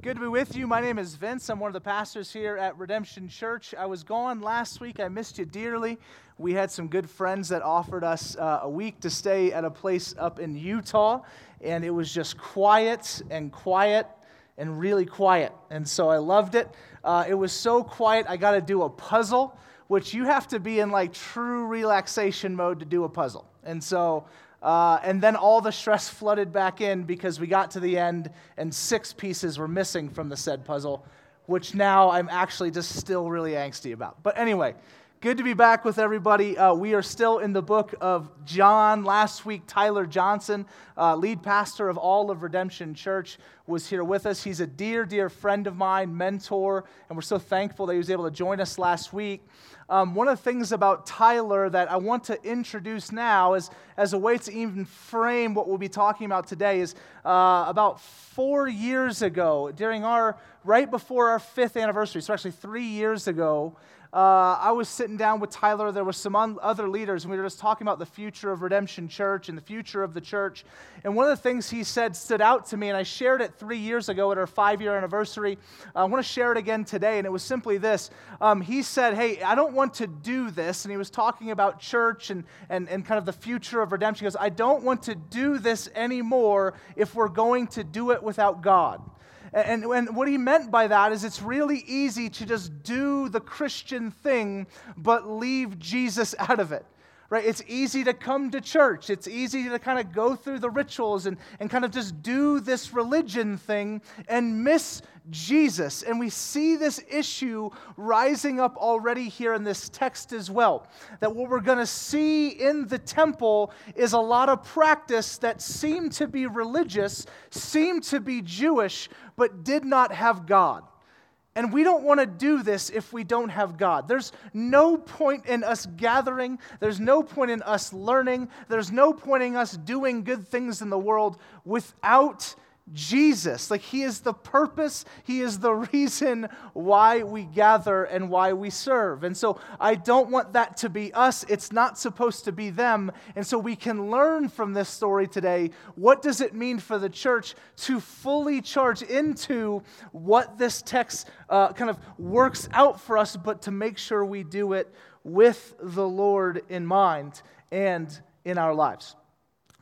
Good to be with you. My name is Vince. I'm one of the pastors here at Redemption Church. I was gone last week. I missed you dearly. We had some good friends that offered us a week to stay at a place up in Utah, and it was just quiet and really quiet, and so I loved it. It was so quiet, I got to do a puzzle, which you have to be in like true relaxation mode to do a puzzle, and so... and then all the stress flooded back in because we got to the end and 6 pieces were missing from the said puzzle, which now I'm actually just still really angsty about. But anyway, good to be back with everybody. We are still in the book of John. Last week, Tyler Johnson, lead pastor of all of Redemption Church, was here with us. He's a dear, dear friend of mine, mentor, and we're so thankful that he was able to join us last week. One of the things about Tyler that I want to introduce now is, as a way to even frame what we'll be talking about today, is about 4 years ago, right before our 5th anniversary, so actually 3 years ago, I was sitting down with Tyler. There were some other leaders, and we were just talking about the future of Redemption Church and the future of the church. And one of the things he said stood out to me, and I shared it 3 years ago at our 5-year anniversary. I want to share it again today, and it was simply this. He said, hey, I don't want to do this, and he was talking about church and kind of the future of redemption. He goes, I don't want to do this anymore if we're going to do it without God. And what he meant by that is it's really easy to just do the Christian thing, but leave Jesus out of it, right? It's easy to come to church. It's easy to kind of go through the rituals and kind of just do this religion thing and miss Jesus. And we see this issue rising up already here in this text as well, that what we're going to see in the temple is a lot of practice that seemed to be religious, seemed to be Jewish, but did not have God. And we don't want to do this if we don't have God. There's no point in us gathering. There's no point in us learning. There's no point in us doing good things in the world without Jesus. Like, he is the purpose, he is the reason why we gather and why we serve. And so I don't want that to be us. It's not supposed to be them. And so we can learn from this story today, what does it mean for the church to fully charge into what this text kind of works out for us, but to make sure we do it with the Lord in mind and in our lives.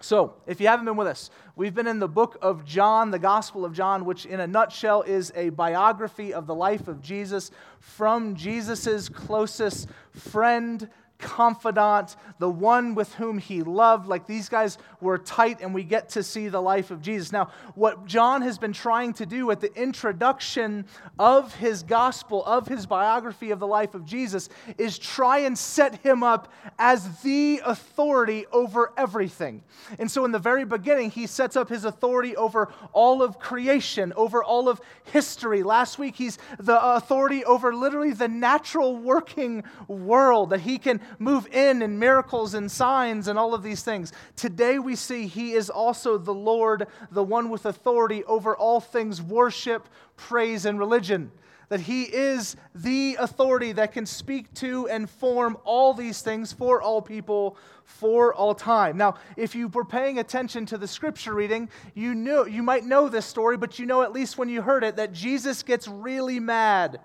So, if you haven't been with us, we've been in the book of John, the Gospel of John, which in a nutshell is a biography of the life of Jesus from Jesus' closest friend, confidant, the one with whom he loved. Like, these guys were tight, and we get to see the life of Jesus. Now, what John has been trying to do at the introduction of his gospel, of his biography of the life of Jesus, is try and set him up as the authority over everything. And so in the very beginning, he sets up his authority over all of creation, over all of history. Last week, he's the authority over literally the natural working world, that he can move in and miracles and signs and all of these things. Today we see he is also the Lord, the one with authority over all things worship, praise, and religion. That he is the authority that can speak to and form all these things for all people, for all time. Now, if you were paying attention to the scripture reading, you might know this story, but you know at least when you heard it that Jesus gets really mad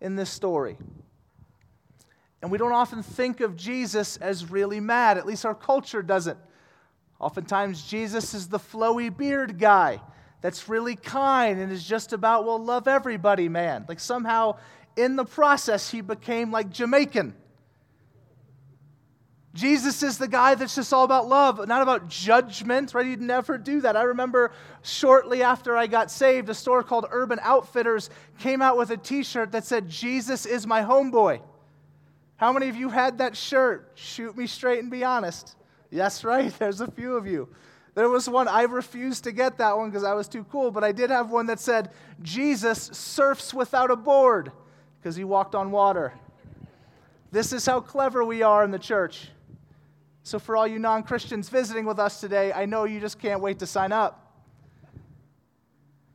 in this story. And we don't often think of Jesus as really mad. At least our culture doesn't. Oftentimes, Jesus is the flowy beard guy that's really kind and is just about, well, love everybody, man. Like, somehow, in the process, he became like Jamaican. Jesus is the guy that's just all about love, not about judgment, right? He'd never do that. I remember shortly after I got saved, a store called Urban Outfitters came out with a t-shirt that said, Jesus is my homeboy. How many of you had that shirt? Shoot me straight and be honest. Yes, right? There's a few of you. There was one, I refused to get that one because I was too cool, but I did have one that said, Jesus surfs without a board because he walked on water. This is how clever we are in the church. So for all you non-Christians visiting with us today, I know you just can't wait to sign up.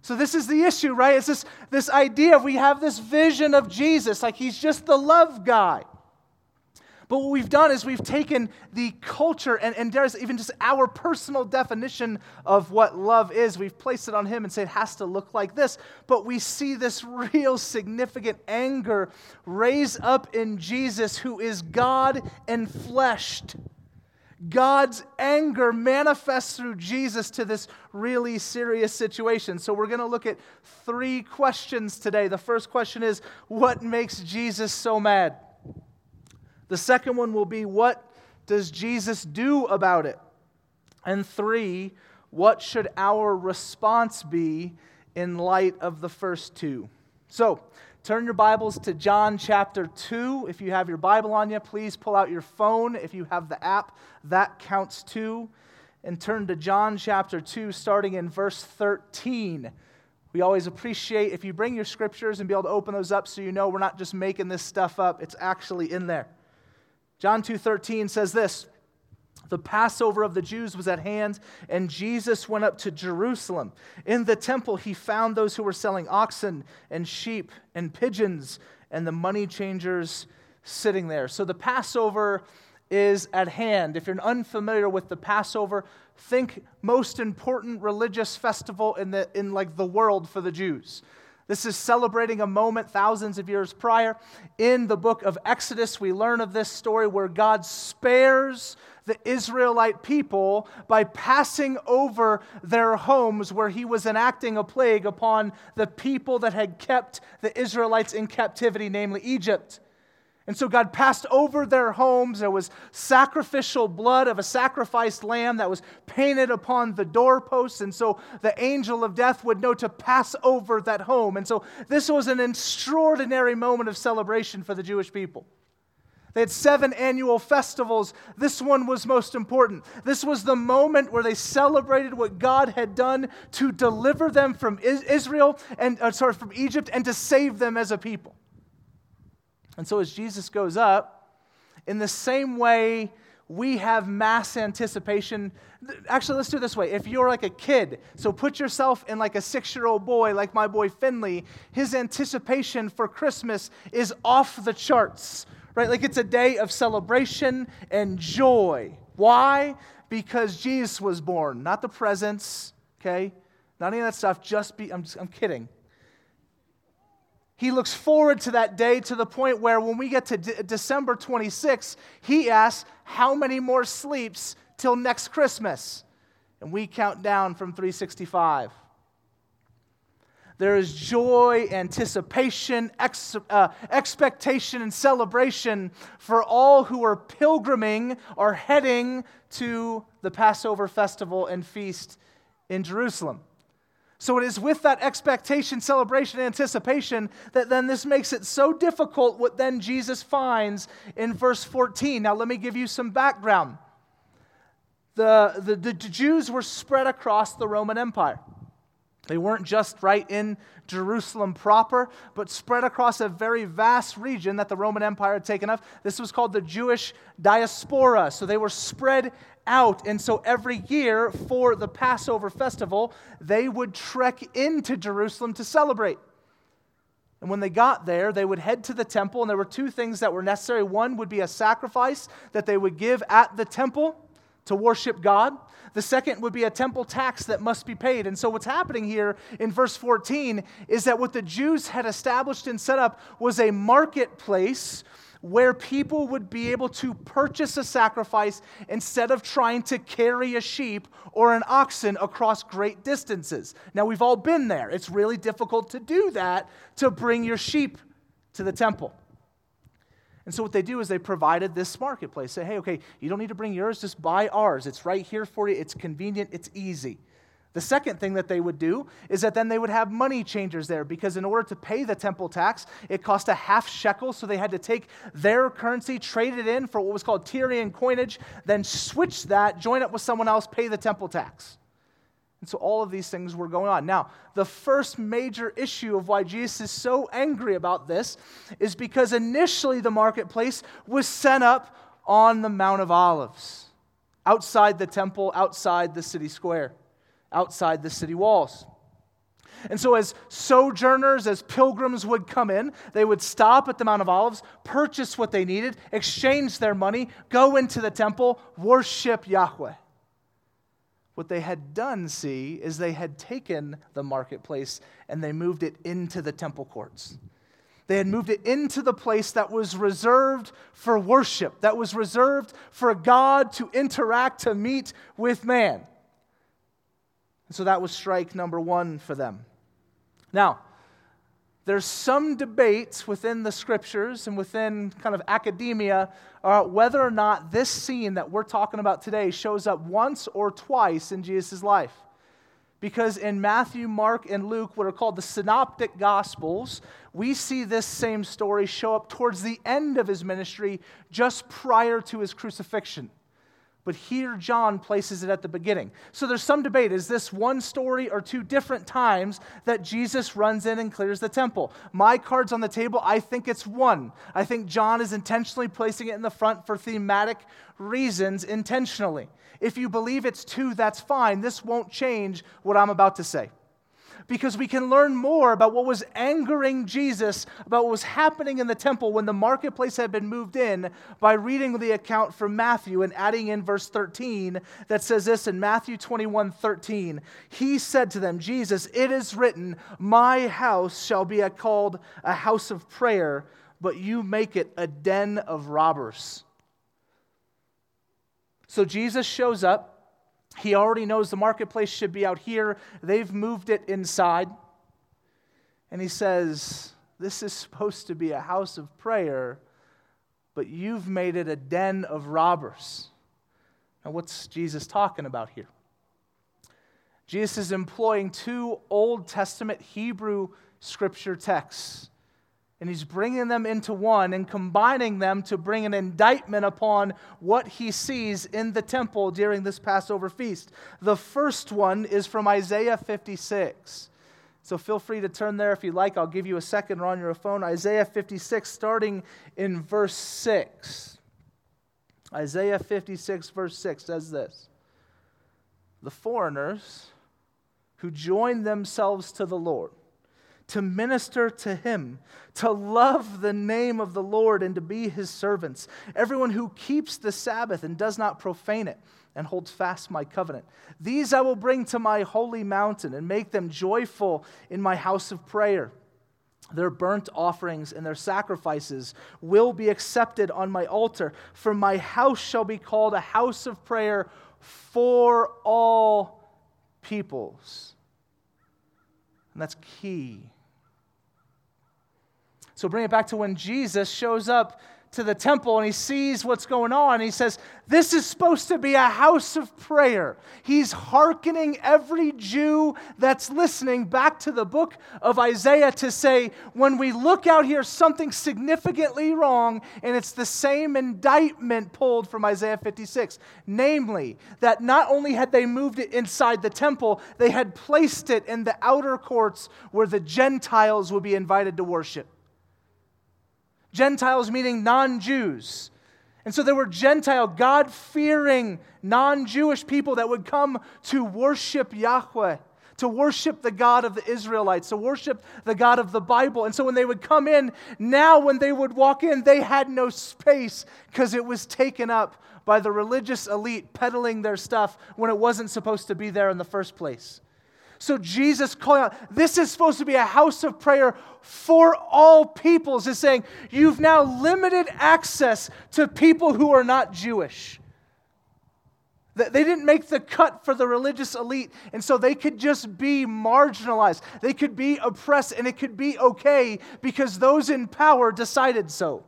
So this is the issue, right? It's this idea, we have this vision of Jesus, like he's just the love guy. But what we've done is we've taken the culture and there's even just our personal definition of what love is. We've placed it on him and said it has to look like this. But we see this real significant anger raise up in Jesus, who is God enfleshed. God's anger manifests through Jesus to this really serious situation. So we're going to look at three questions today. The first question is, what makes Jesus so mad? The second one will be, what does Jesus do about it? And three, what should our response be in light of the first two? So, turn your Bibles to John chapter 2. If you have your Bible on you, please pull out your phone. If you have the app, that counts too. And turn to John chapter 2, starting in verse 13. We always appreciate if you bring your scriptures and be able to open those up so you know we're not just making this stuff up. It's actually in there. John 2:13 says this, "The Passover of the Jews was at hand, and Jesus went up to Jerusalem. In the temple he found those who were selling oxen and sheep and pigeons and the money changers sitting there." So the Passover is at hand. If you're unfamiliar with the Passover, think most important religious festival in the world for the Jews. This is celebrating a moment thousands of years prior. In the book of Exodus, we learn of this story where God spares the Israelite people by passing over their homes where he was enacting a plague upon the people that had kept the Israelites in captivity, namely Egypt. And so God passed over their homes. There was sacrificial blood of a sacrificed lamb that was painted upon the doorposts. And so the angel of death would know to pass over that home. And so this was an extraordinary moment of celebration for the Jewish people. They had 7 annual festivals. This one was most important. This was the moment where they celebrated what God had done to deliver them from from Egypt and to save them as a people. And so as Jesus goes up, in the same way we have mass anticipation. Actually, let's do it this way. If you're like a kid, so put yourself in like a 6-year-old boy, like my boy Finley, his anticipation for Christmas is off the charts, right? Like it's a day of celebration and joy. Why? Because Jesus was born, not the presents, okay? Not any of that stuff. I'm kidding. He looks forward to that day to the point where when we get to December 26th, he asks, how many more sleeps till next Christmas? And we count down from 365. There is joy, anticipation, expectation, and celebration for all who are pilgriming or heading to the Passover festival and feast in Jerusalem. So it is with that expectation, celebration, anticipation that then this makes it so difficult what then Jesus finds in verse 14. Now let me give you some background. The Jews were spread across the Roman Empire. They weren't just right in Jerusalem proper, but spread across a very vast region that the Roman Empire had taken up. This was called the Jewish diaspora. So they were spread out. And so every year for the Passover festival, they would trek into Jerusalem to celebrate. And when they got there, they would head to the temple, and there were 2 things that were necessary. One would be a sacrifice that they would give at the temple to worship God. The second would be a temple tax that must be paid. And so what's happening here in verse 14 is that what the Jews had established and set up was a marketplace where people would be able to purchase a sacrifice instead of trying to carry a sheep or an oxen across great distances. Now, we've all been there. It's really difficult to do that, to bring your sheep to the temple. And so what they do is they provided this marketplace. Say, hey, okay, you don't need to bring yours, just buy ours. It's right here for you. It's convenient. It's easy. The second thing that they would do is that then they would have money changers there, because in order to pay the temple tax, it cost a half shekel, so they had to take their currency, trade it in for what was called Tyrian coinage, then switch that, join up with someone else, pay the temple tax. And so all of these things were going on. Now, the first major issue of why Jesus is so angry about this is because initially the marketplace was set up on the Mount of Olives, outside the temple, outside the city square, outside the city walls. And so as sojourners, as pilgrims would come in, they would stop at the Mount of Olives, purchase what they needed, exchange their money, go into the temple, worship Yahweh. What they had done, see, is they had taken the marketplace and they moved it into the temple courts. They had moved it into the place that was reserved for worship, that was reserved for God to interact, to meet with man. And so that was strike number one for them. Now, there's some debates within the scriptures and within kind of academia about whether or not this scene that we're talking about today shows up once or twice in Jesus' life. Because in Matthew, Mark, and Luke, what are called the synoptic gospels, we see this same story show up towards the end of his ministry, just prior to his crucifixion. But here John places it at the beginning. So there's some debate. Is this one story or two different times that Jesus runs in and clears the temple? My card's on the table. I think it's one. I think John is intentionally placing it in the front for thematic reasons intentionally. If you believe it's two, that's fine. This won't change what I'm about to say. Because we can learn more about what was angering Jesus, about what was happening in the temple when the marketplace had been moved in by reading the account from Matthew and adding in verse 13 that says this in Matthew 21:13. He said to them, Jesus, it is written, my house shall be called a house of prayer, but you make it a den of robbers. So Jesus shows up. He already knows the marketplace should be out here. They've moved it inside. And he says, this is supposed to be a house of prayer, but you've made it a den of robbers. Now, what's Jesus talking about here? Jesus is employing two Old Testament Hebrew scripture texts. And he's bringing them into one and combining them to bring an indictment upon what he sees in the temple during this Passover feast. The first one is from Isaiah 56. So feel free to turn there if you like. I'll give you a second or on your phone. Isaiah 56, starting in verse 6. Isaiah 56, verse 6 says this. The foreigners who join themselves to the Lord, to minister to him, to love the name of the Lord and to be his servants. Everyone who keeps the Sabbath and does not profane it and holds fast my covenant. These I will bring to my holy mountain and make them joyful in my house of prayer. Their burnt offerings and their sacrifices will be accepted on my altar, for my house shall be called a house of prayer for all peoples. And that's key. So bring it back to when Jesus shows up to the temple and he sees what's going on. He says, this is supposed to be a house of prayer. He's hearkening every Jew that's listening back to the book of Isaiah to say, when we look out here, something's significantly wrong, and it's the same indictment pulled from Isaiah 56. Namely, that not only had they moved it inside the temple, they had placed it in the outer courts where the Gentiles would be invited to worship. Gentiles meaning non-Jews. And so there were Gentile, God-fearing, non-Jewish people that would come to worship Yahweh, to worship the God of the Israelites, to worship the God of the Bible. And so when they would come in, now when they would walk in, they had no space because it was taken up by the religious elite peddling their stuff when it wasn't supposed to be there in the first place. So Jesus calling out, this is supposed to be a house of prayer for all peoples, is saying, you've now limited access to people who are not Jewish. They didn't make the cut for the religious elite, and so they could just be marginalized. They could be oppressed, and it could be okay because those in power decided so.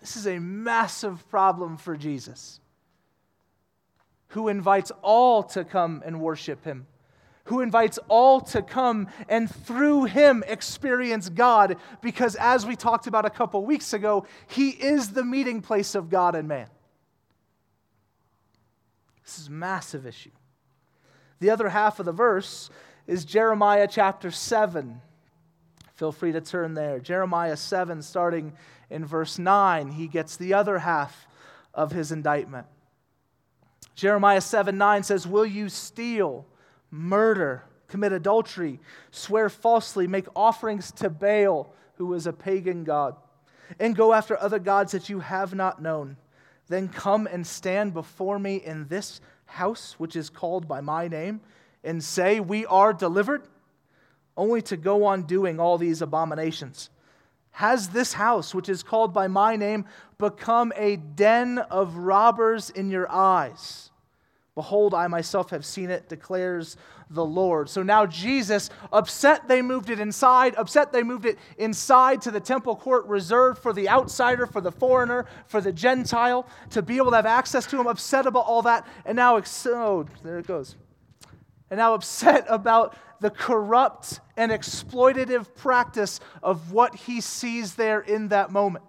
This is a massive problem for Jesus, who invites all to come and worship him, who invites all to come and through him experience God, because as we talked about a couple weeks ago, he is the meeting place of God and man. This is a massive issue. The other half of the verse is Jeremiah chapter 7. Feel free to turn there. Jeremiah 7, starting in verse 9, he gets the other half of his indictment. Jeremiah 7:9 says, will you steal murder, commit adultery, swear falsely, make offerings to Baal, who is a pagan god, and go after other gods that you have not known. Then come and stand before me in this house, which is called by my name, and say, we are delivered, only to go on doing all these abominations. Has this house, which is called by my name, become a den of robbers in your eyes? Behold, I myself have seen it, declares the Lord. So now Jesus, upset they moved it inside to the temple court reserved for the outsider, for the foreigner, for the Gentile, to be able to have access to him, upset about all that. And now upset about the corrupt and exploitative practice of what he sees there in that moment.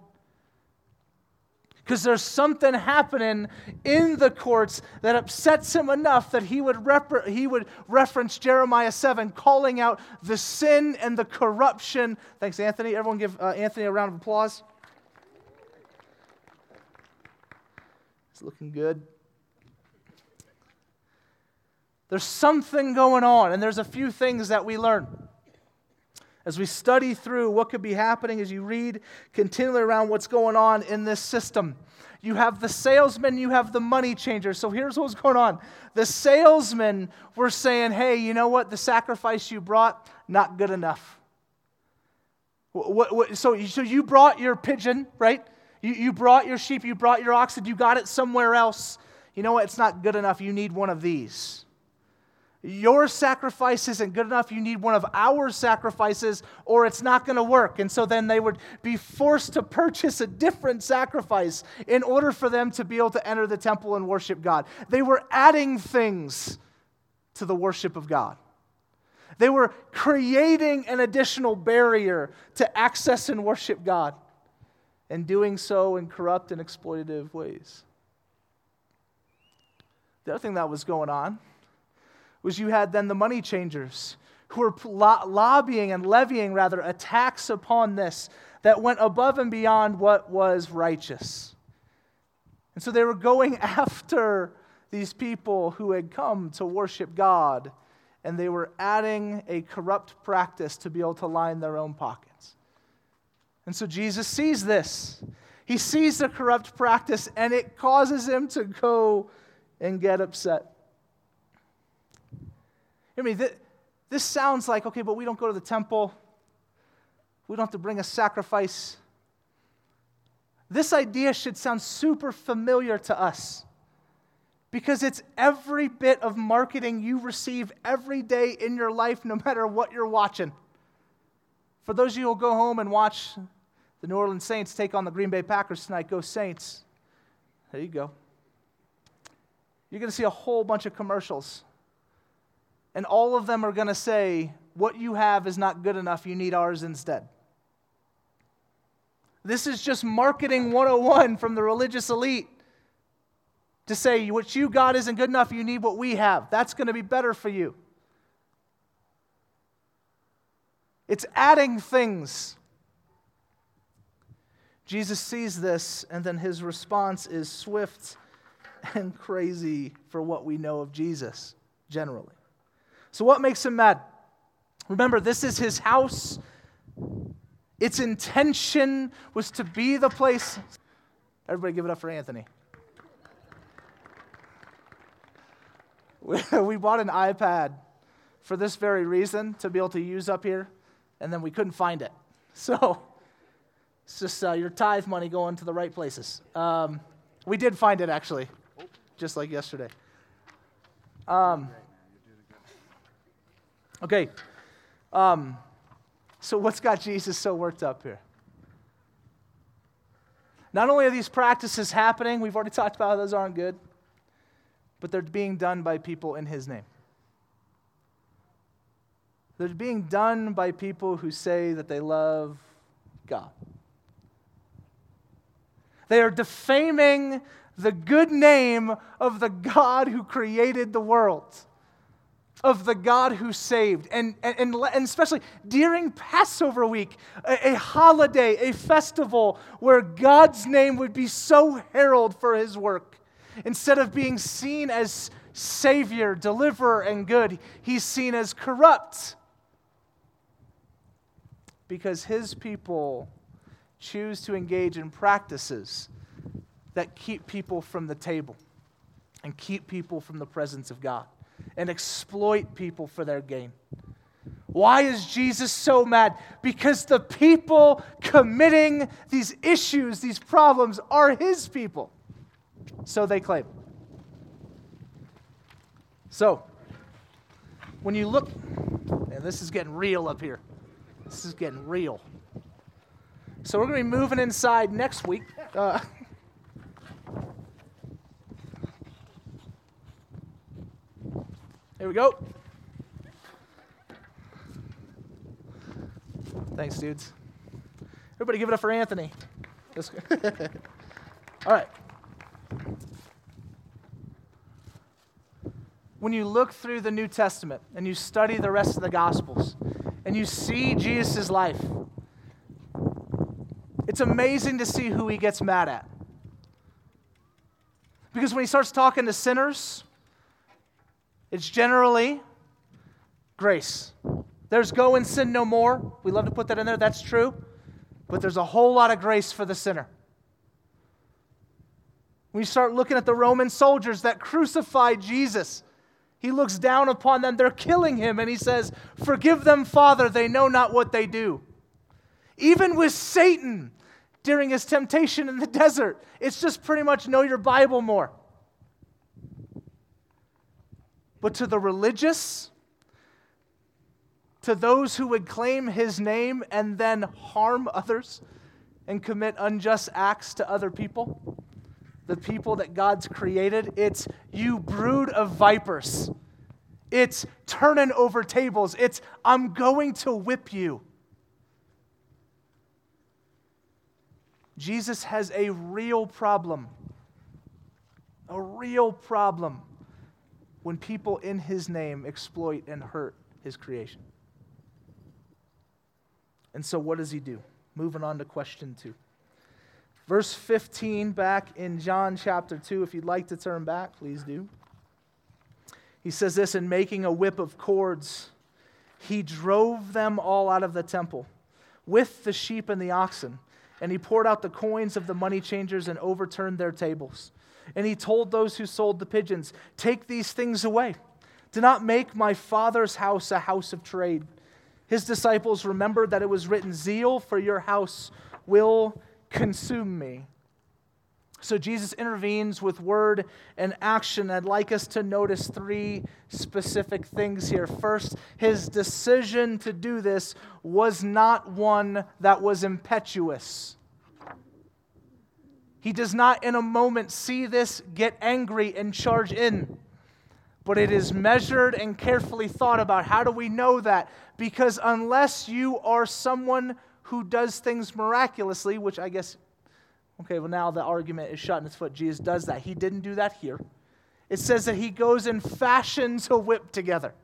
Because there's something happening in the courts that upsets him enough that he would reference Jeremiah 7, calling out the sin and the corruption. Thanks, Anthony. Everyone give Anthony a round of applause. It's looking good. There's something going on, and there's a few things that we learn as we study through what could be happening, as you read continually around what's going on in this system. You have the salesman, you have the money changer. So here's what was going on. The salesmen were saying, hey, you know what? The sacrifice you brought, not good enough. So you brought your pigeon, right? You brought your sheep, you brought your oxen, you got it somewhere else. You know what? It's not good enough. You need one of these. Your sacrifice isn't good enough. You need one of our sacrifices or it's not going to work. And so then they would be forced to purchase a different sacrifice in order for them to be able to enter the temple and worship God. They were adding things to the worship of God. They were creating an additional barrier to access and worship God, and doing so in corrupt and exploitative ways. The other thing that was going on was you had then the money changers who were levying a tax upon this that went above and beyond what was righteous. And so they were going after these people who had come to worship God, and they were adding a corrupt practice to be able to line their own pockets. And so Jesus sees this. He sees the corrupt practice, and it causes him to go and get upset. I mean, this sounds like, okay, but we don't go to the temple. We don't have to bring a sacrifice. This idea should sound super familiar to us because it's every bit of marketing you receive every day in your life, no matter what you're watching. For those of you who will go home and watch the New Orleans Saints take on the Green Bay Packers tonight, go Saints. There you go. You're going to see a whole bunch of commercials. And all of them are going to say, what you have is not good enough, you need ours instead. This is just marketing 101 from the religious elite to say, what you got isn't good enough, you need what we have. That's going to be better for you. It's adding things. Jesus sees this, and then his response is swift and crazy for what we know of Jesus generally. So what makes him mad? Remember, this is his house. Its intention was to be the place. Everybody give it up for Anthony. We bought an iPad for this very reason, to be able to use up here, and then we couldn't find it. So it's just your tithe money going to the right places. We did find it, actually, just like yesterday. Okay, so what's got Jesus so worked up here? Not only are these practices happening, we've already talked about how those aren't good, but they're being done by people in his name. They're being done by people who say that they love God. They are defaming the good name of the God who created the world, of the God who saved, and especially during Passover week, a holiday, a festival where God's name would be so heralded for his work, instead of being seen as Savior, deliverer, and good, he's seen as corrupt because his people choose to engage in practices that keep people from the table and keep people from the presence of God and exploit people for their gain. Why is Jesus so mad? Because the people committing these issues, these problems, are his people. So they claim. So, when you look, and this is getting real up here. This is getting real. So we're going to be moving inside next week. Here we go. Thanks, dudes. Everybody give it up for Anthony. All right. When you look through the New Testament and you study the rest of the Gospels and you see Jesus' life, it's amazing to see who he gets mad at. Because when he starts talking to sinners, it's generally grace. There's go and sin no more. We love to put that in there. That's true. But there's a whole lot of grace for the sinner. When you start looking at the Roman soldiers that crucified Jesus, he looks down upon them. They're killing him. And he says, "Forgive them, Father. They know not what they do." Even with Satan during his temptation in the desert, it's just pretty much know your Bible more. But to the religious, to those who would claim his name and then harm others and commit unjust acts to other people, the people that God's created, it's "you brood of vipers." It's turning over tables. It's "I'm going to whip you." Jesus has a real problem. A real problem when people in his name exploit and hurt his creation. And so what does he do? Moving on to question 2. Verse 15 back in John chapter 2. If you'd like to turn back, please do. He says this, "In making a whip of cords, he drove them all out of the temple with the sheep and the oxen. And he poured out the coins of the money changers and overturned their tables. And he told those who sold the pigeons, 'Take these things away. Do not make my Father's house a house of trade.' His disciples remembered that it was written, 'Zeal for your house will consume me.'" So Jesus intervenes with word and action. I'd like us to notice 3 specific things here. First, his decision to do this was not one that was impetuous. He does not in a moment see this, get angry, and charge in. But it is measured and carefully thought about. How do we know that? Because unless you are someone who does things miraculously, which I guess... okay, well, now the argument is shot in its foot. Jesus does that. He didn't do that here. It says that he goes and fashions a whip together.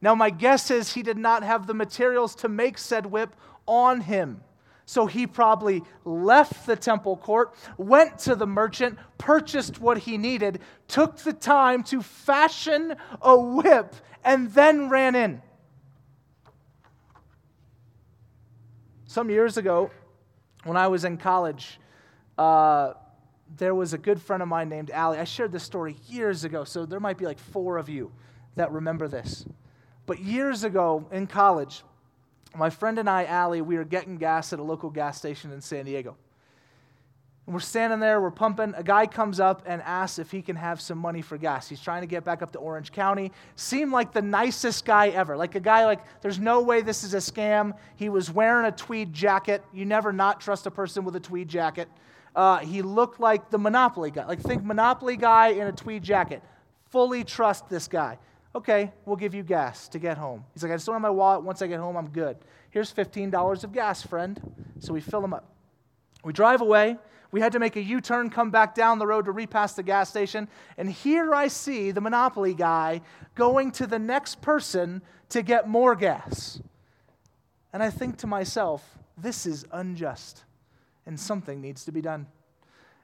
Now, my guess is he did not have the materials to make said whip on him. So he probably left the temple court, went to the merchant, purchased what he needed, took the time to fashion a whip, and then ran in. Some years ago, when I was in college, there was a good friend of mine named Allie. I shared this story years ago, so there might be like 4 of you that remember this. But years ago in college, my friend and I, Allie, we were getting gas at a local gas station in San Diego. And we're standing there, we're pumping. A guy comes up and asks if he can have some money for gas. He's trying to get back up to Orange County. Seemed like the nicest guy ever. Like a guy like, there's no way this is a scam. He was wearing a tweed jacket. You never not trust a person with a tweed jacket. He looked like the Monopoly guy. Like, think Monopoly guy in a tweed jacket. Fully trust this guy. "Okay, we'll give you gas to get home." He's like, "I just don't have my wallet. Once I get home, I'm good. Here's $15 of gas, friend." So we fill him up. We drive away. We had to make a U-turn, come back down the road to repass the gas station. And here I see the Monopoly guy going to the next person to get more gas. And I think to myself, this is unjust. And something needs to be done.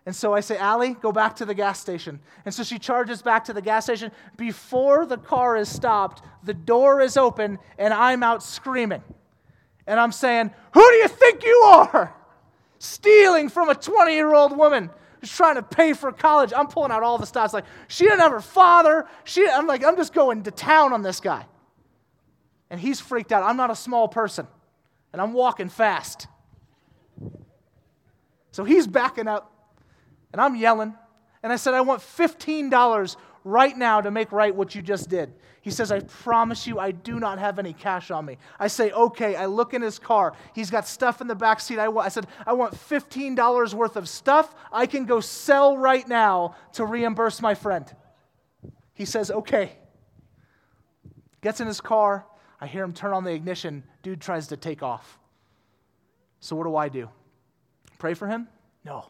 And so I say, Allie, go back to the gas station. And so she charges back to the gas station. Before the car is stopped, the door is open, and I'm out screaming. And I'm saying, who do you think you are? Stealing from a 20-year-old woman who's trying to pay for college. I'm pulling out all the stops. Like, she didn't have her father. I'm like, I'm just going to town on this guy. And he's freaked out. I'm not a small person, and I'm walking fast. So he's backing up. And I'm yelling. And I said, I want $15 right now to make right what you just did. He says, I promise you I do not have any cash on me. I say, okay. I look in his car. He's got stuff in the back seat. I said, I want $15 worth of stuff I can go sell right now to reimburse my friend. He says, okay. Gets in his car. I hear him turn on the ignition. Dude tries to take off. So what do? Pray for him? No.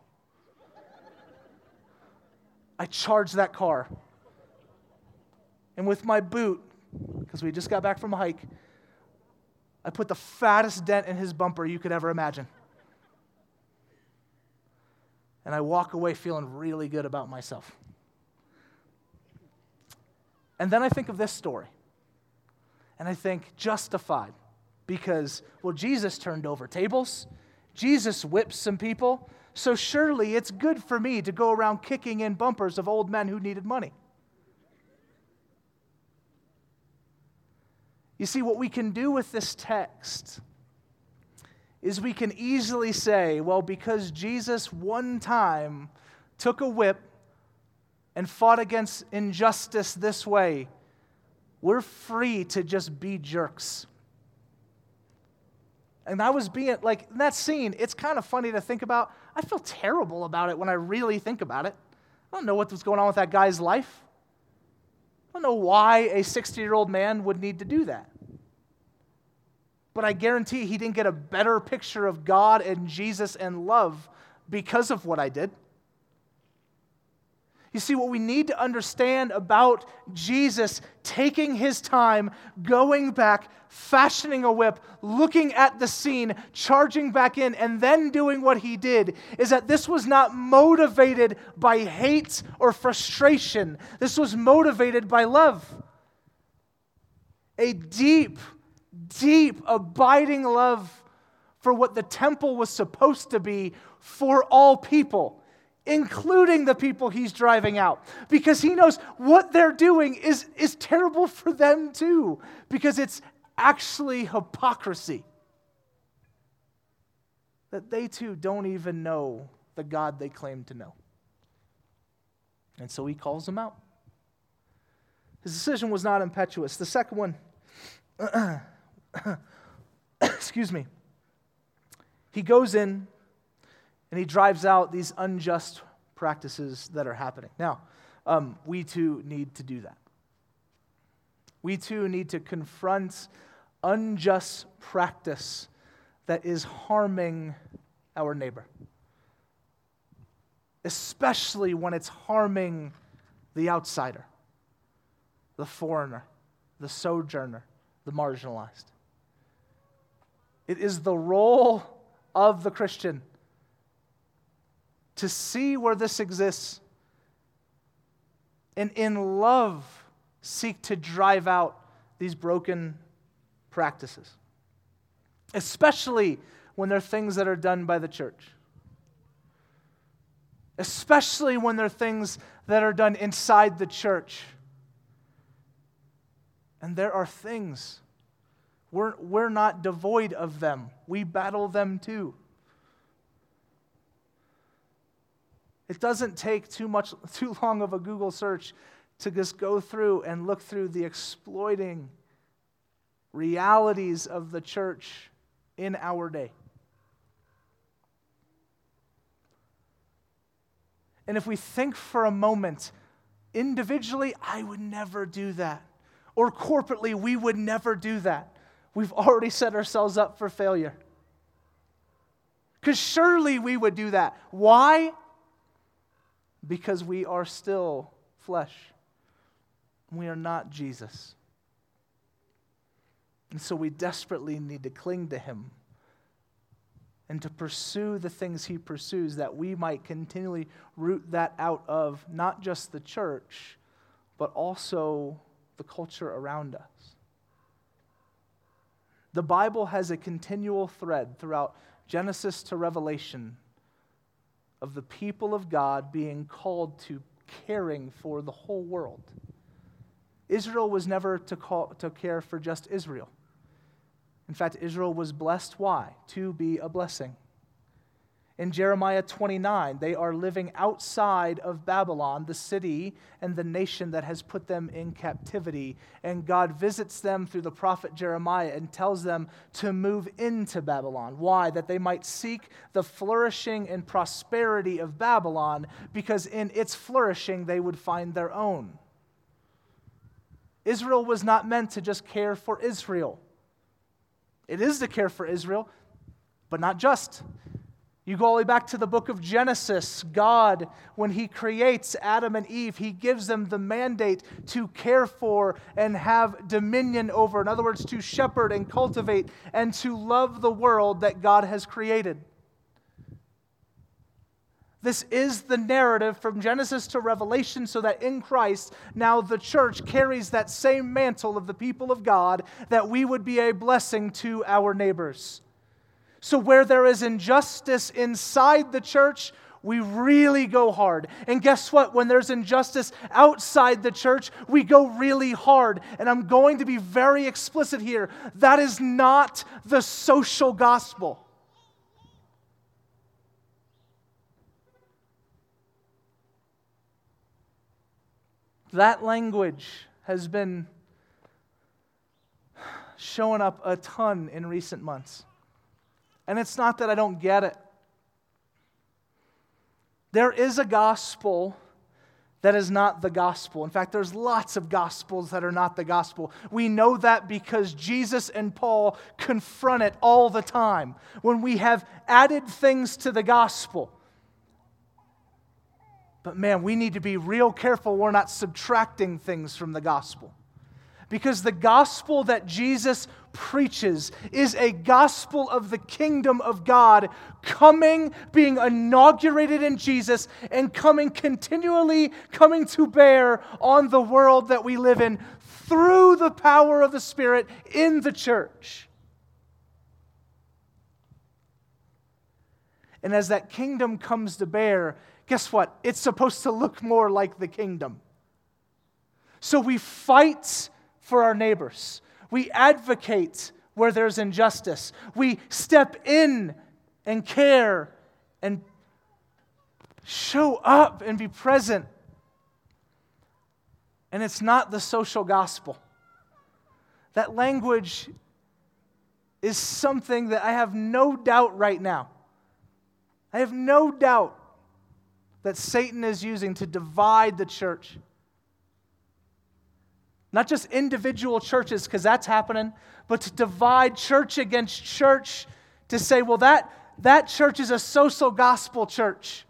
I charged that car. And with my boot, because we just got back from a hike, I put the fattest dent in his bumper you could ever imagine. And I walk away feeling really good about myself. And then I think of this story. And I think, justified. Because, well, Jesus turned over tables. Jesus whipped some people. So surely it's good for me to go around kicking in bumpers of old men who needed money. You see, what we can do with this text is we can easily say, well, because Jesus one time took a whip and fought against injustice this way, we're free to just be jerks. And I was being, like, in that scene, it's kind of funny to think about. I feel terrible about it when I really think about it. I don't know what was going on with that guy's life. I don't know why a 60-year-old man would need to do that. But I guarantee he didn't get a better picture of God and Jesus and love because of what I did. You see, what we need to understand about Jesus taking his time, going back, fashioning a whip, looking at the scene, charging back in, and then doing what he did, is that this was not motivated by hate or frustration. This was motivated by love. A deep, deep, abiding love for what the temple was supposed to be for all people, including the people he's driving out, because he knows what they're doing is terrible for them too, because it's actually hypocrisy that they too don't even know the God they claim to know. And so he calls them out. His decision was not impetuous. The second one, excuse me, he goes in, and he drives out these unjust practices that are happening. Now, we too need to do that. We too need to confront unjust practice that is harming our neighbor, especially when it's harming the outsider, the foreigner, the sojourner, the marginalized. It is the role of the Christian to see where this exists and in love seek to drive out these broken practices, especially when they're things that are done by the church, especially when they're things that are done inside the church. And there are things, we're not devoid of them. We battle them too. It doesn't take too long of a Google search to just go through and look through the exploiting realities of the church in our day. And if we think for a moment, individually, I would never do that. Or corporately, we would never do that. We've already set ourselves up for failure. Because surely we would do that. Why? Because we are still flesh. We are not Jesus. And so we desperately need to cling to him and to pursue the things he pursues, that we might continually root that out of not just the church, but also the culture around us. The Bible has a continual thread throughout Genesis to Revelation of the people of God being called to caring for the whole world. Israel was never to care for just Israel. In fact, Israel was blessed. Why? To be a blessing. In Jeremiah 29, they are living outside of Babylon, the city and the nation that has put them in captivity. And God visits them through the prophet Jeremiah and tells them to move into Babylon. Why? That they might seek the flourishing and prosperity of Babylon, because in its flourishing they would find their own. Israel was not meant to just care for Israel. It is to care for Israel, but not just. You go all the way back to the book of Genesis. God, when he creates Adam and Eve, he gives them the mandate to care for and have dominion over. In other words, to shepherd and cultivate and to love the world that God has created. This is the narrative from Genesis to Revelation, so that in Christ, now the church carries that same mantle of the people of God, that we would be a blessing to our neighbors. So where there is injustice inside the church, we really go hard. And guess what? When there's injustice outside the church, we go really hard. And I'm going to be very explicit here. That is not the social gospel. That language has been showing up a ton in recent months. And it's not that I don't get it. There is a gospel that is not the gospel. In fact, there's lots of gospels that are not the gospel. We know that because Jesus and Paul confront it all the time when we have added things to the gospel. But man, we need to be real careful we're not subtracting things from the gospel. Because the gospel that Jesus preaches is a gospel of the kingdom of God coming, being inaugurated in Jesus, and continually coming to bear on the world that we live in through the power of the Spirit in the church. And as that kingdom comes to bear, guess what? It's supposed to look more like the kingdom. So we fight for our neighbors. We advocate where there's injustice. We step in and care and show up and be present. And it's not the social gospel. That language is something that I have no doubt right now. I have no doubt that Satan is using to divide the church. Not just individual churches, because that's happening, but to divide church against church, to say, well, that church is a social gospel church.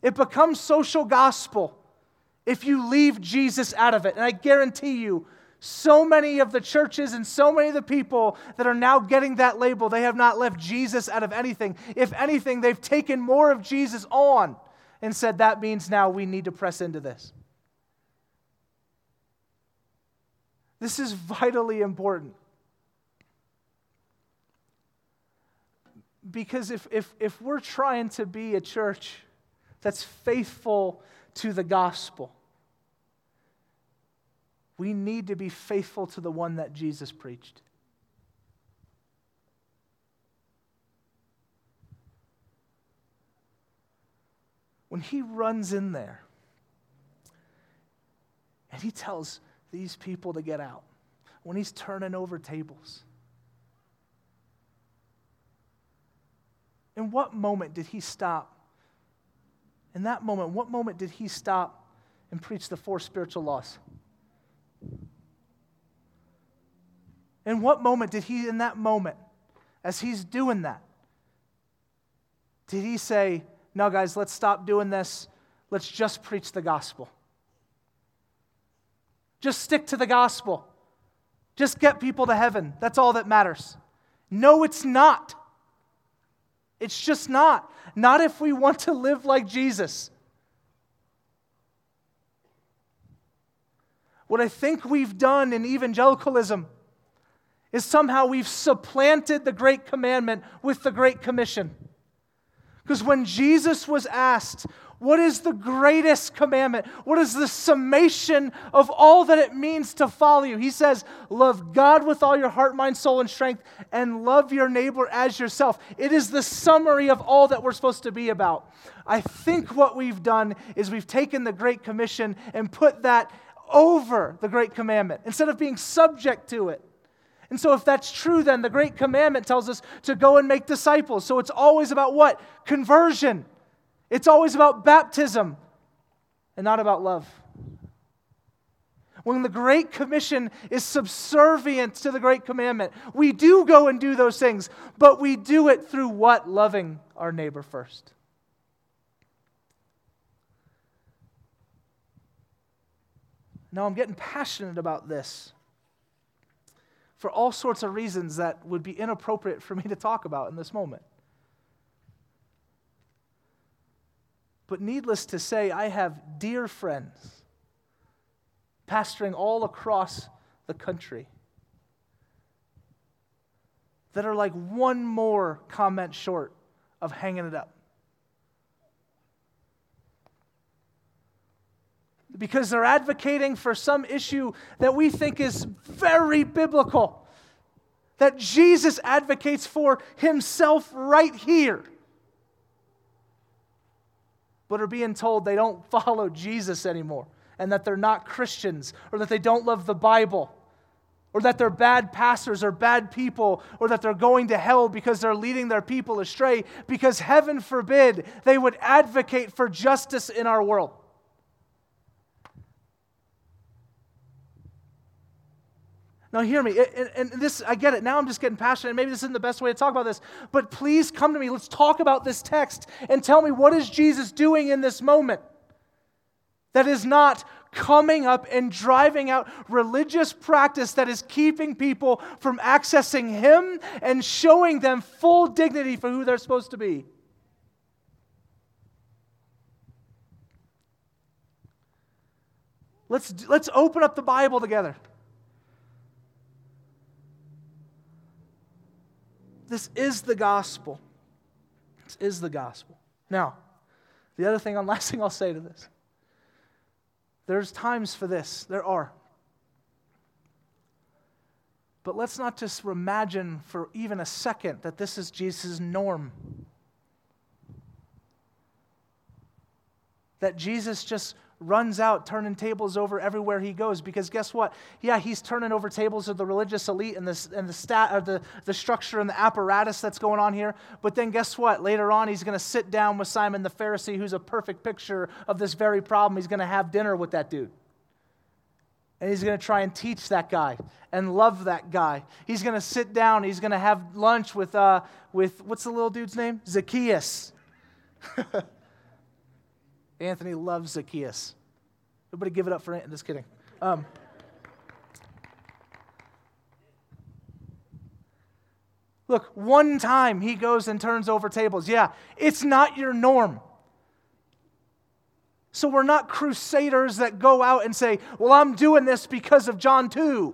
It becomes social gospel if you leave Jesus out of it. And I guarantee you, so many of the churches and so many of the people that are now getting that label, they have not left Jesus out of anything. If anything, they've taken more of Jesus on and said, that means now we need to press into this. This is vitally important. Because if we're trying to be a church that's faithful to the gospel, we need to be faithful to the one that Jesus preached. When he runs in there and he tells these people to get out, when he's turning over tables, in what moment did he stop? In that moment, what moment did he stop and preach the 4 spiritual laws? In what moment did he, in that moment, as he's doing that, did he say, no, guys, let's stop doing this. Let's just preach the gospel. Just stick to the gospel. Just get people to heaven. That's all that matters. No, it's not. It's just not. Not if we want to live like Jesus. What I think we've done in evangelicalism is somehow we've supplanted the Great Commandment with the Great Commission. Because when Jesus was asked, what is the greatest commandment? What is the summation of all that it means to follow you? He says, love God with all your heart, mind, soul, and strength, and love your neighbor as yourself. It is the summary of all that we're supposed to be about. I think what we've done is we've taken the Great Commission and put that over the Great Commandment instead of being subject to it. And so if that's true, then the Great Commandment tells us to go and make disciples. So it's always about what? Conversion. It's always about baptism and not about love. When the Great Commission is subservient to the Great Commandment, we do go and do those things, but we do it through what? Loving our neighbor first. Now I'm getting passionate about this, for all sorts of reasons that would be inappropriate for me to talk about in this moment. But needless to say, I have dear friends pastoring all across the country that are like one more comment short of hanging it up. Because they're advocating for some issue that we think is very biblical, that Jesus advocates for himself right here, but are being told they don't follow Jesus anymore, and that they're not Christians, or that they don't love the Bible, or that they're bad pastors or bad people, or that they're going to hell because they're leading their people astray, because heaven forbid they would advocate for justice in our world. Now hear me, and this, I get it, now I'm just getting passionate, and maybe this isn't the best way to talk about this, but please come to me, let's talk about this text, and tell me what is Jesus doing in this moment that is not coming up and driving out religious practice that is keeping people from accessing Him and showing them full dignity for who they're supposed to be. Let's open up the Bible together. This is the gospel. This is the gospel. Now, the other thing, and last thing I'll say to this, there's times for this. There are. But let's not just imagine for even a second that this is Jesus' norm. That Jesus just runs out turning tables over everywhere he goes, because guess what? Yeah, he's turning over tables of the religious elite and the structure and the apparatus that's going on here, but then guess what? Later on, he's going to sit down with Simon the Pharisee, who's a perfect picture of this very problem. He's going to have dinner with that dude, and he's going to try and teach that guy and love that guy. He's going to sit down. He's going to have lunch with what's the little dude's name? Zacchaeus. Anthony loves Zacchaeus. Everybody give it up for Anthony. Just kidding. Look, one time he goes and turns over tables. Yeah, it's not your norm. So we're not crusaders that go out and say, well, I'm doing this because of John 2.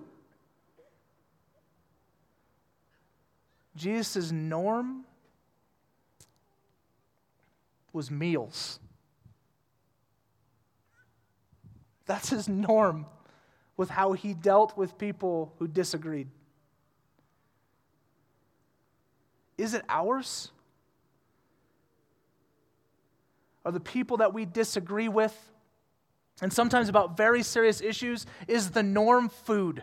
Jesus' norm was meals. That's his norm with how he dealt with people who disagreed. Is it ours? Are the people that we disagree with, and sometimes about very serious issues, is the norm food?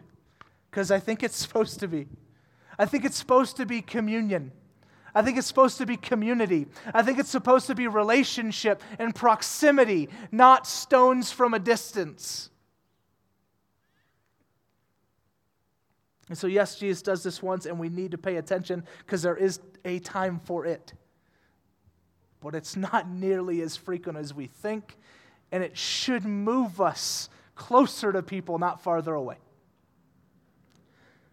Because I think it's supposed to be. I think it's supposed to be communion. I think it's supposed to be community. I think it's supposed to be relationship and proximity, not stones from a distance. And so, yes, Jesus does this once, and we need to pay attention because there is a time for it. But it's not nearly as frequent as we think, and it should move us closer to people, not farther away.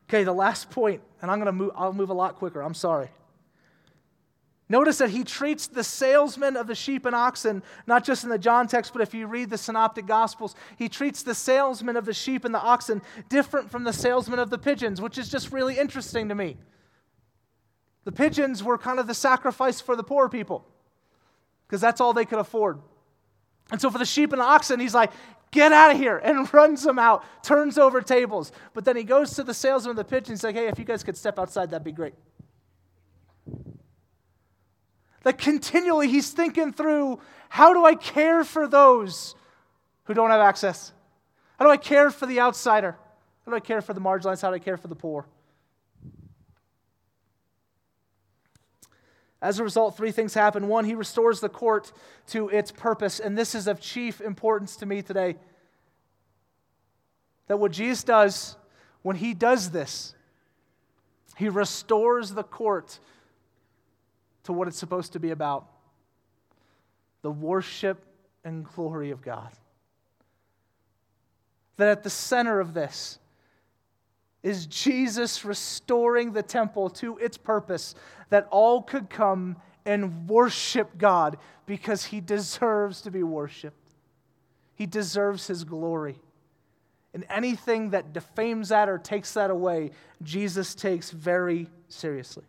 Okay, the last point, and I'll move a lot quicker. I'm sorry. Notice that he treats the salesman of the sheep and oxen, not just in the John text, but if you read the synoptic gospels, he treats the salesman of the sheep and the oxen different from the salesman of the pigeons, which is just really interesting to me. The pigeons were kind of the sacrifice for the poor people because that's all they could afford. And so for the sheep and the oxen, he's like, get out of here, and runs them out, turns over tables. But then he goes to the salesman of the pigeons and he's like, hey, if you guys could step outside, that'd be great. Like continually he's thinking through, how do I care for those who don't have access? How do I care for the outsider? How do I care for the marginalized? How do I care for the poor? As a result, three things happen. One, he restores the court to its purpose, and this is of chief importance to me today. That what Jesus does, when he does this, he restores the court to what it's supposed to be about, the worship and glory of God. That at the center of this is Jesus restoring the temple to its purpose, that all could come and worship God because he deserves to be worshiped. He deserves his glory. And anything that defames that or takes that away, Jesus takes very seriously.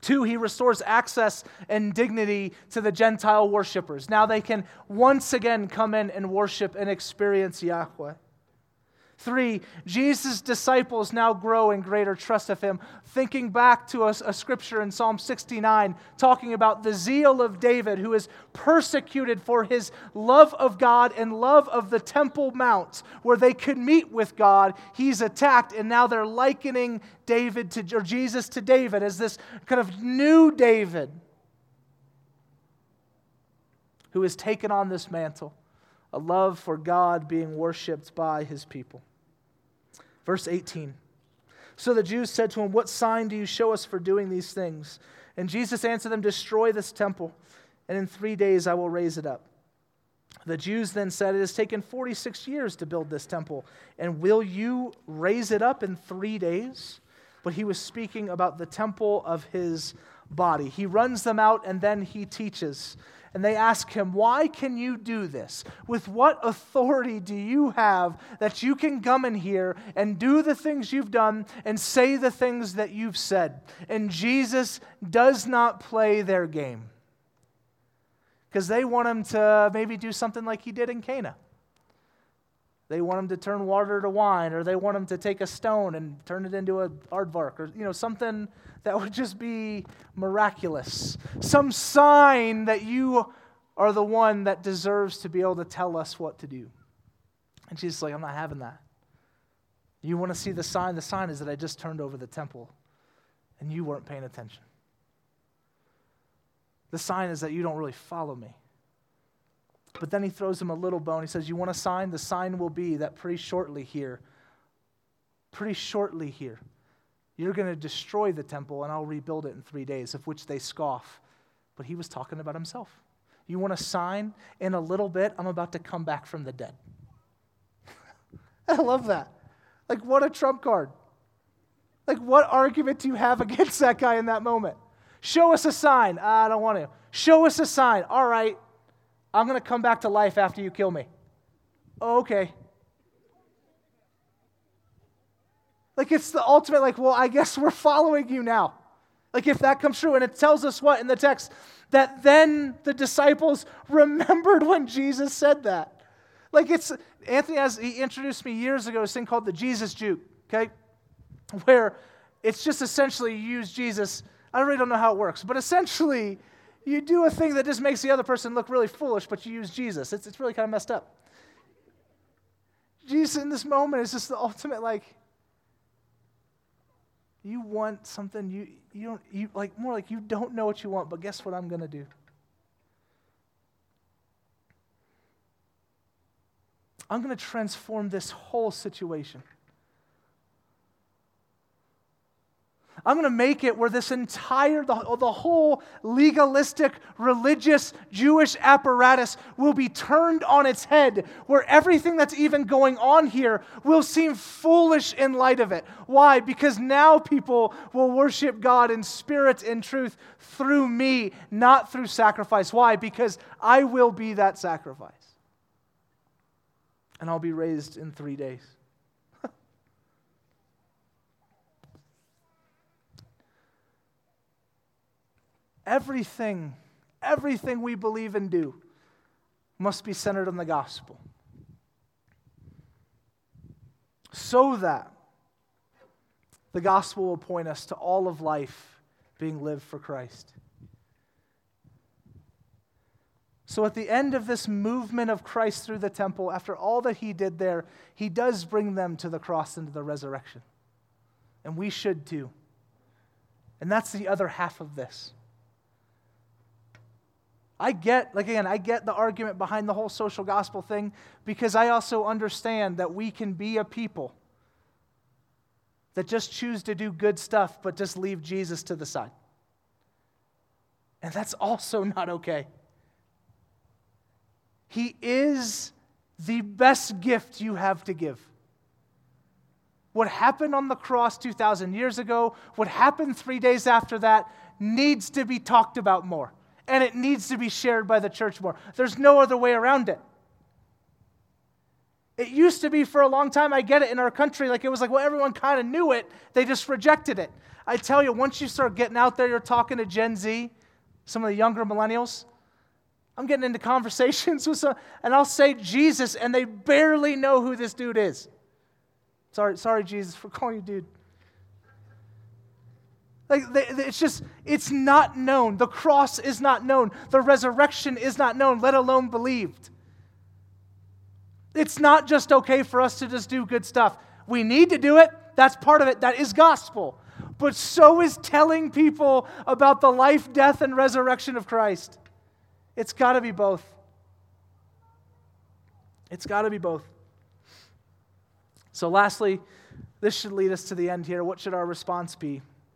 Two, he restores access and dignity to the Gentile worshipers. Now they can once again come in and worship and experience Yahweh. Three, Jesus' disciples now grow in greater trust of him. Thinking back to a scripture in Psalm 69, talking about the zeal of David, who is persecuted for his love of God and love of the Temple Mount, where they could meet with God. He's attacked, and now they're likening David to, or Jesus to David as this kind of new David who has taken on this mantle, a love for God being worshipped by his people. Verse 18, so the Jews said to him, what sign do you show us for doing these things? And Jesus answered them, destroy this temple, and in 3 days I will raise it up. The Jews then said, it has taken 46 years to build this temple, and will you raise it up in 3 days? But he was speaking about the temple of his body. He runs them out, and then he teaches. And they ask him, why can you do this? With what authority do you have that you can come in here and do the things you've done and say the things that you've said? And Jesus does not play their game, because they want him to maybe do something like he did in Cana. They want him to turn water to wine, or they want him to take a stone and turn it into an aardvark, or something that would just be miraculous. Some sign that you are the one that deserves to be able to tell us what to do. And Jesus is like, I'm not having that. You want to see the sign? The sign is that I just turned over the temple and you weren't paying attention. The sign is that you don't really follow me. But then he throws him a little bone. He says, you want a sign? The sign will be that pretty shortly here, you're going to destroy the temple and I'll rebuild it in 3 days, of which they scoff. But he was talking about himself. You want a sign? In a little bit, I'm about to come back from the dead. I love that. Like, what a trump card. Like, what argument do you have against that guy in that moment? Show us a sign. I don't want to. Show us a sign. All right. I'm going to come back to life after you kill me. Oh, okay. Like, it's the ultimate, like, well, I guess we're following you now. Like, if that comes true, and it tells us what in the text? That then the disciples remembered when Jesus said that. Like, it's, he introduced me years ago, this thing called the Jesus juke, okay? Where it's just essentially you use Jesus. I really don't know how it works, but essentially you do a thing that just makes the other person look really foolish, but you use Jesus. It's really kind of messed up. Jesus in this moment is just the ultimate, like, you want something, you don't know what you want, but guess what I'm going to do? I'm going to transform this whole situation. I'm going to make it where this entire, the whole legalistic, religious, Jewish apparatus will be turned on its head, where everything that's even going on here will seem foolish in light of it. Why? Because now people will worship God in spirit and truth through me, not through sacrifice. Why? Because I will be that sacrifice. And I'll be raised in 3 days. Everything we believe and do must be centered on the gospel, so that the gospel will point us to all of life being lived for Christ. So at the end of this movement of Christ through the temple, after all that he did there, he does bring them to the cross and to the resurrection. And we should too. And that's the other half of this. I get the argument behind the whole social gospel thing, because I also understand that we can be a people that just choose to do good stuff but just leave Jesus to the side. And that's also not okay. He is the best gift you have to give. What happened on the cross 2,000 years ago, what happened 3 days after that, needs to be talked about more. And it needs to be shared by the church more. There's no other way around it. It used to be for a long time, I get it, in our country, like it was like, well, everyone kind of knew it. They just rejected it. I tell you, once you start getting out there, you're talking to Gen Z, some of the younger millennials. I'm getting into conversations with some, and I'll say Jesus, and they barely know who this dude is. Sorry, Jesus, for calling you dude. Like, it's just, it's not known. The cross is not known. The resurrection is not known, let alone believed. It's not just okay for us to just do good stuff. We need to do it. That's part of it. That is gospel. But so is telling people about the life, death, and resurrection of Christ. It's got to be both. It's got to be both. So lastly, this should lead us to the end here. What should our response be?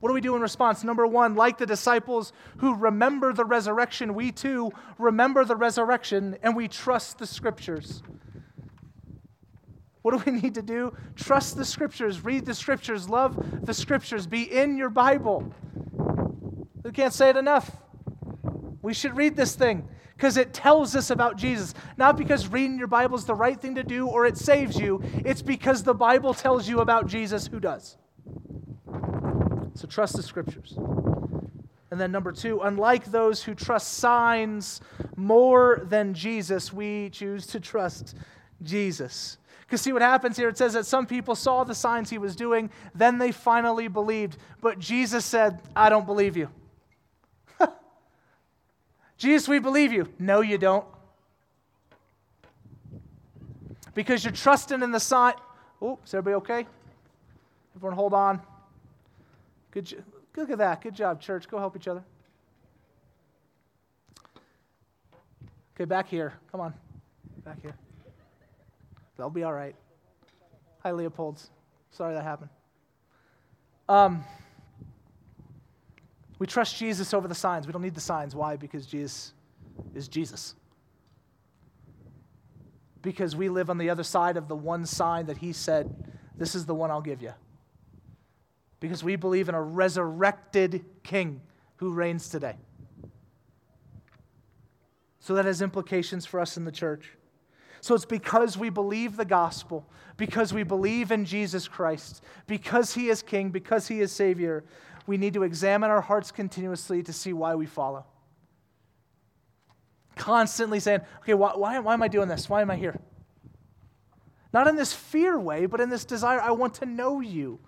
what do we do in response? Number one, like the disciples who remember the resurrection, we too remember the resurrection, and we trust the scriptures. What do we need to do? Trust the scriptures, read the scriptures, love the scriptures, be in your Bible. We can't say it enough. We should read this thing because it tells us about Jesus. Not because reading your Bible is the right thing to do or it saves you. It's because the Bible tells you about Jesus who does. So trust the scriptures. And then number two, unlike those who trust signs more than Jesus, we choose to trust Jesus. Because see what happens here, it says that some people saw the signs he was doing, then they finally believed. But Jesus said, I don't believe you. Jesus, we believe you. No, you don't. Because you're trusting in the sign. Oh, is everybody okay? Everyone hold on. Good, look at that. Good job, church. Go help each other. Okay, back here. Come on. Back here. They'll be all right. Hi, Leopolds. Sorry that happened. We trust Jesus over the signs. We don't need the signs. Why? Because Jesus is Jesus. Because we live on the other side of the one sign that he said, this is the one I'll give you. Because we believe in a resurrected king who reigns today. So that has implications for us in the church. So it's because we believe the gospel, because we believe in Jesus Christ, because he is king, because he is savior, we need to examine our hearts continuously to see why we follow. Constantly saying, okay, why am I doing this? Why am I here? Not in this fear way, but in this desire, I want to know you.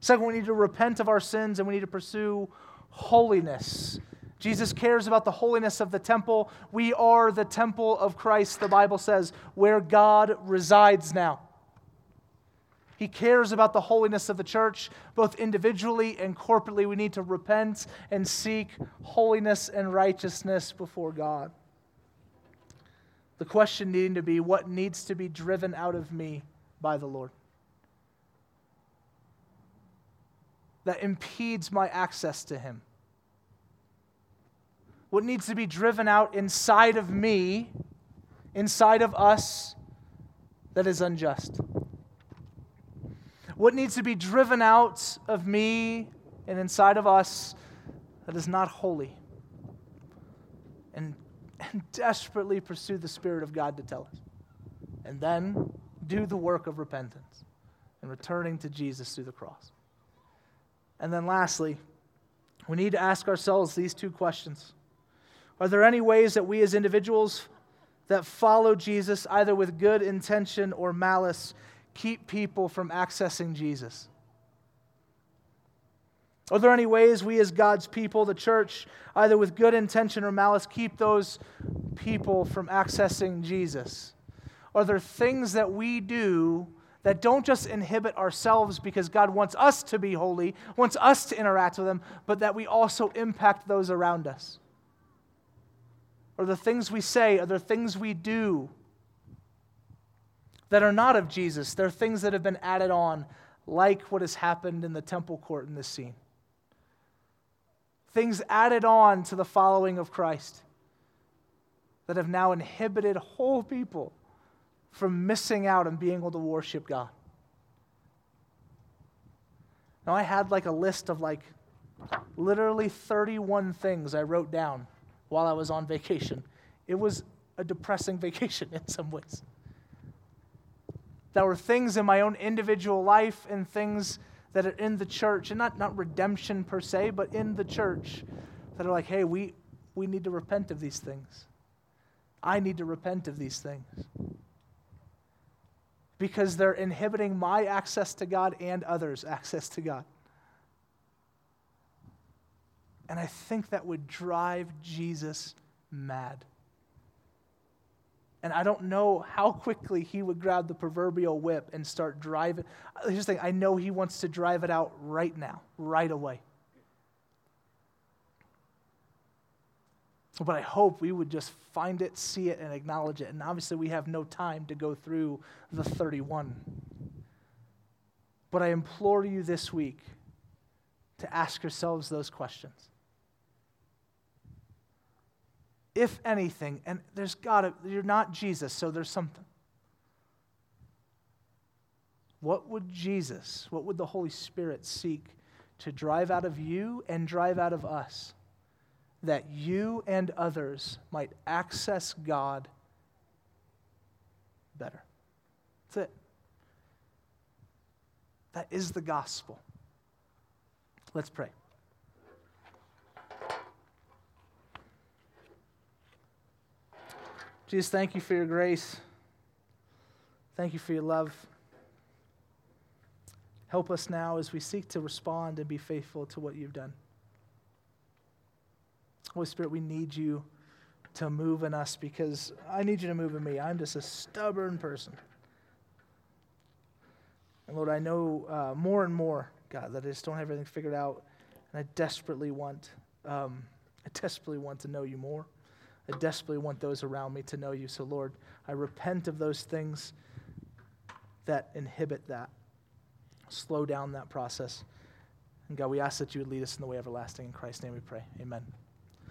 Second, we need to repent of our sins, and we need to pursue holiness. Jesus cares about the holiness of the temple. We are the temple of Christ, the Bible says, where God resides now. He cares about the holiness of the church, both individually and corporately. We need to repent and seek holiness and righteousness before God. The question needing to be, what needs to be driven out of me by the Lord? That impedes my access to Him. What needs to be driven out inside of me, inside of us, that is unjust? What needs to be driven out of me and inside of us that is not holy? And desperately pursue the Spirit of God to tell us. And then do the work of repentance and returning to Jesus through the cross. And then lastly, we need to ask ourselves these two questions. Are there any ways that we as individuals that follow Jesus, either with good intention or malice, keep people from accessing Jesus? Are there any ways we as God's people, the church, either with good intention or malice, keep those people from accessing Jesus? Are there things that we do that don't just inhibit ourselves because God wants us to be holy, wants us to interact with Him, but that we also impact those around us? Are the things we say, are there things we do that are not of Jesus? They're things that have been added on, like what has happened in the temple court in this scene. Things added on to the following of Christ that have now inhibited whole people from missing out and being able to worship God. Now I had like a list of like literally 31 things I wrote down while I was on vacation. It was a depressing vacation in some ways. There were things in my own individual life and things that are in the church, and not redemption per se, but in the church that are like, hey, we need to repent of these things. I need to repent of these things because they're inhibiting my access to God and others' access to God. And I think that would drive Jesus mad. And I don't know how quickly He would grab the proverbial whip and start driving. Here's the thing, I know He wants to drive it out right now, right away. But I hope we would just find it, see it, and acknowledge it. And obviously we have no time to go through the 31. But I implore you this week to ask yourselves those questions. If anything, and there's gotta, you're not Jesus, so there's something. What would Jesus, what would the Holy Spirit seek to drive out of you and drive out of us that you and others might access God better? That's it. That is the gospel. Let's pray. Jesus, thank You for Your grace. Thank You for Your love. Help us now as we seek to respond and be faithful to what You've done. Holy Spirit, we need You to move in us because I need You to move in me. I'm just a stubborn person. And Lord, I know more and more, God, that I just don't have everything figured out, and I desperately want to know You more. I desperately want those around me to know You. So, Lord, I repent of those things that inhibit that, slow down that process. And God, we ask that You would lead us in the way everlasting. In Christ's name we pray. Amen.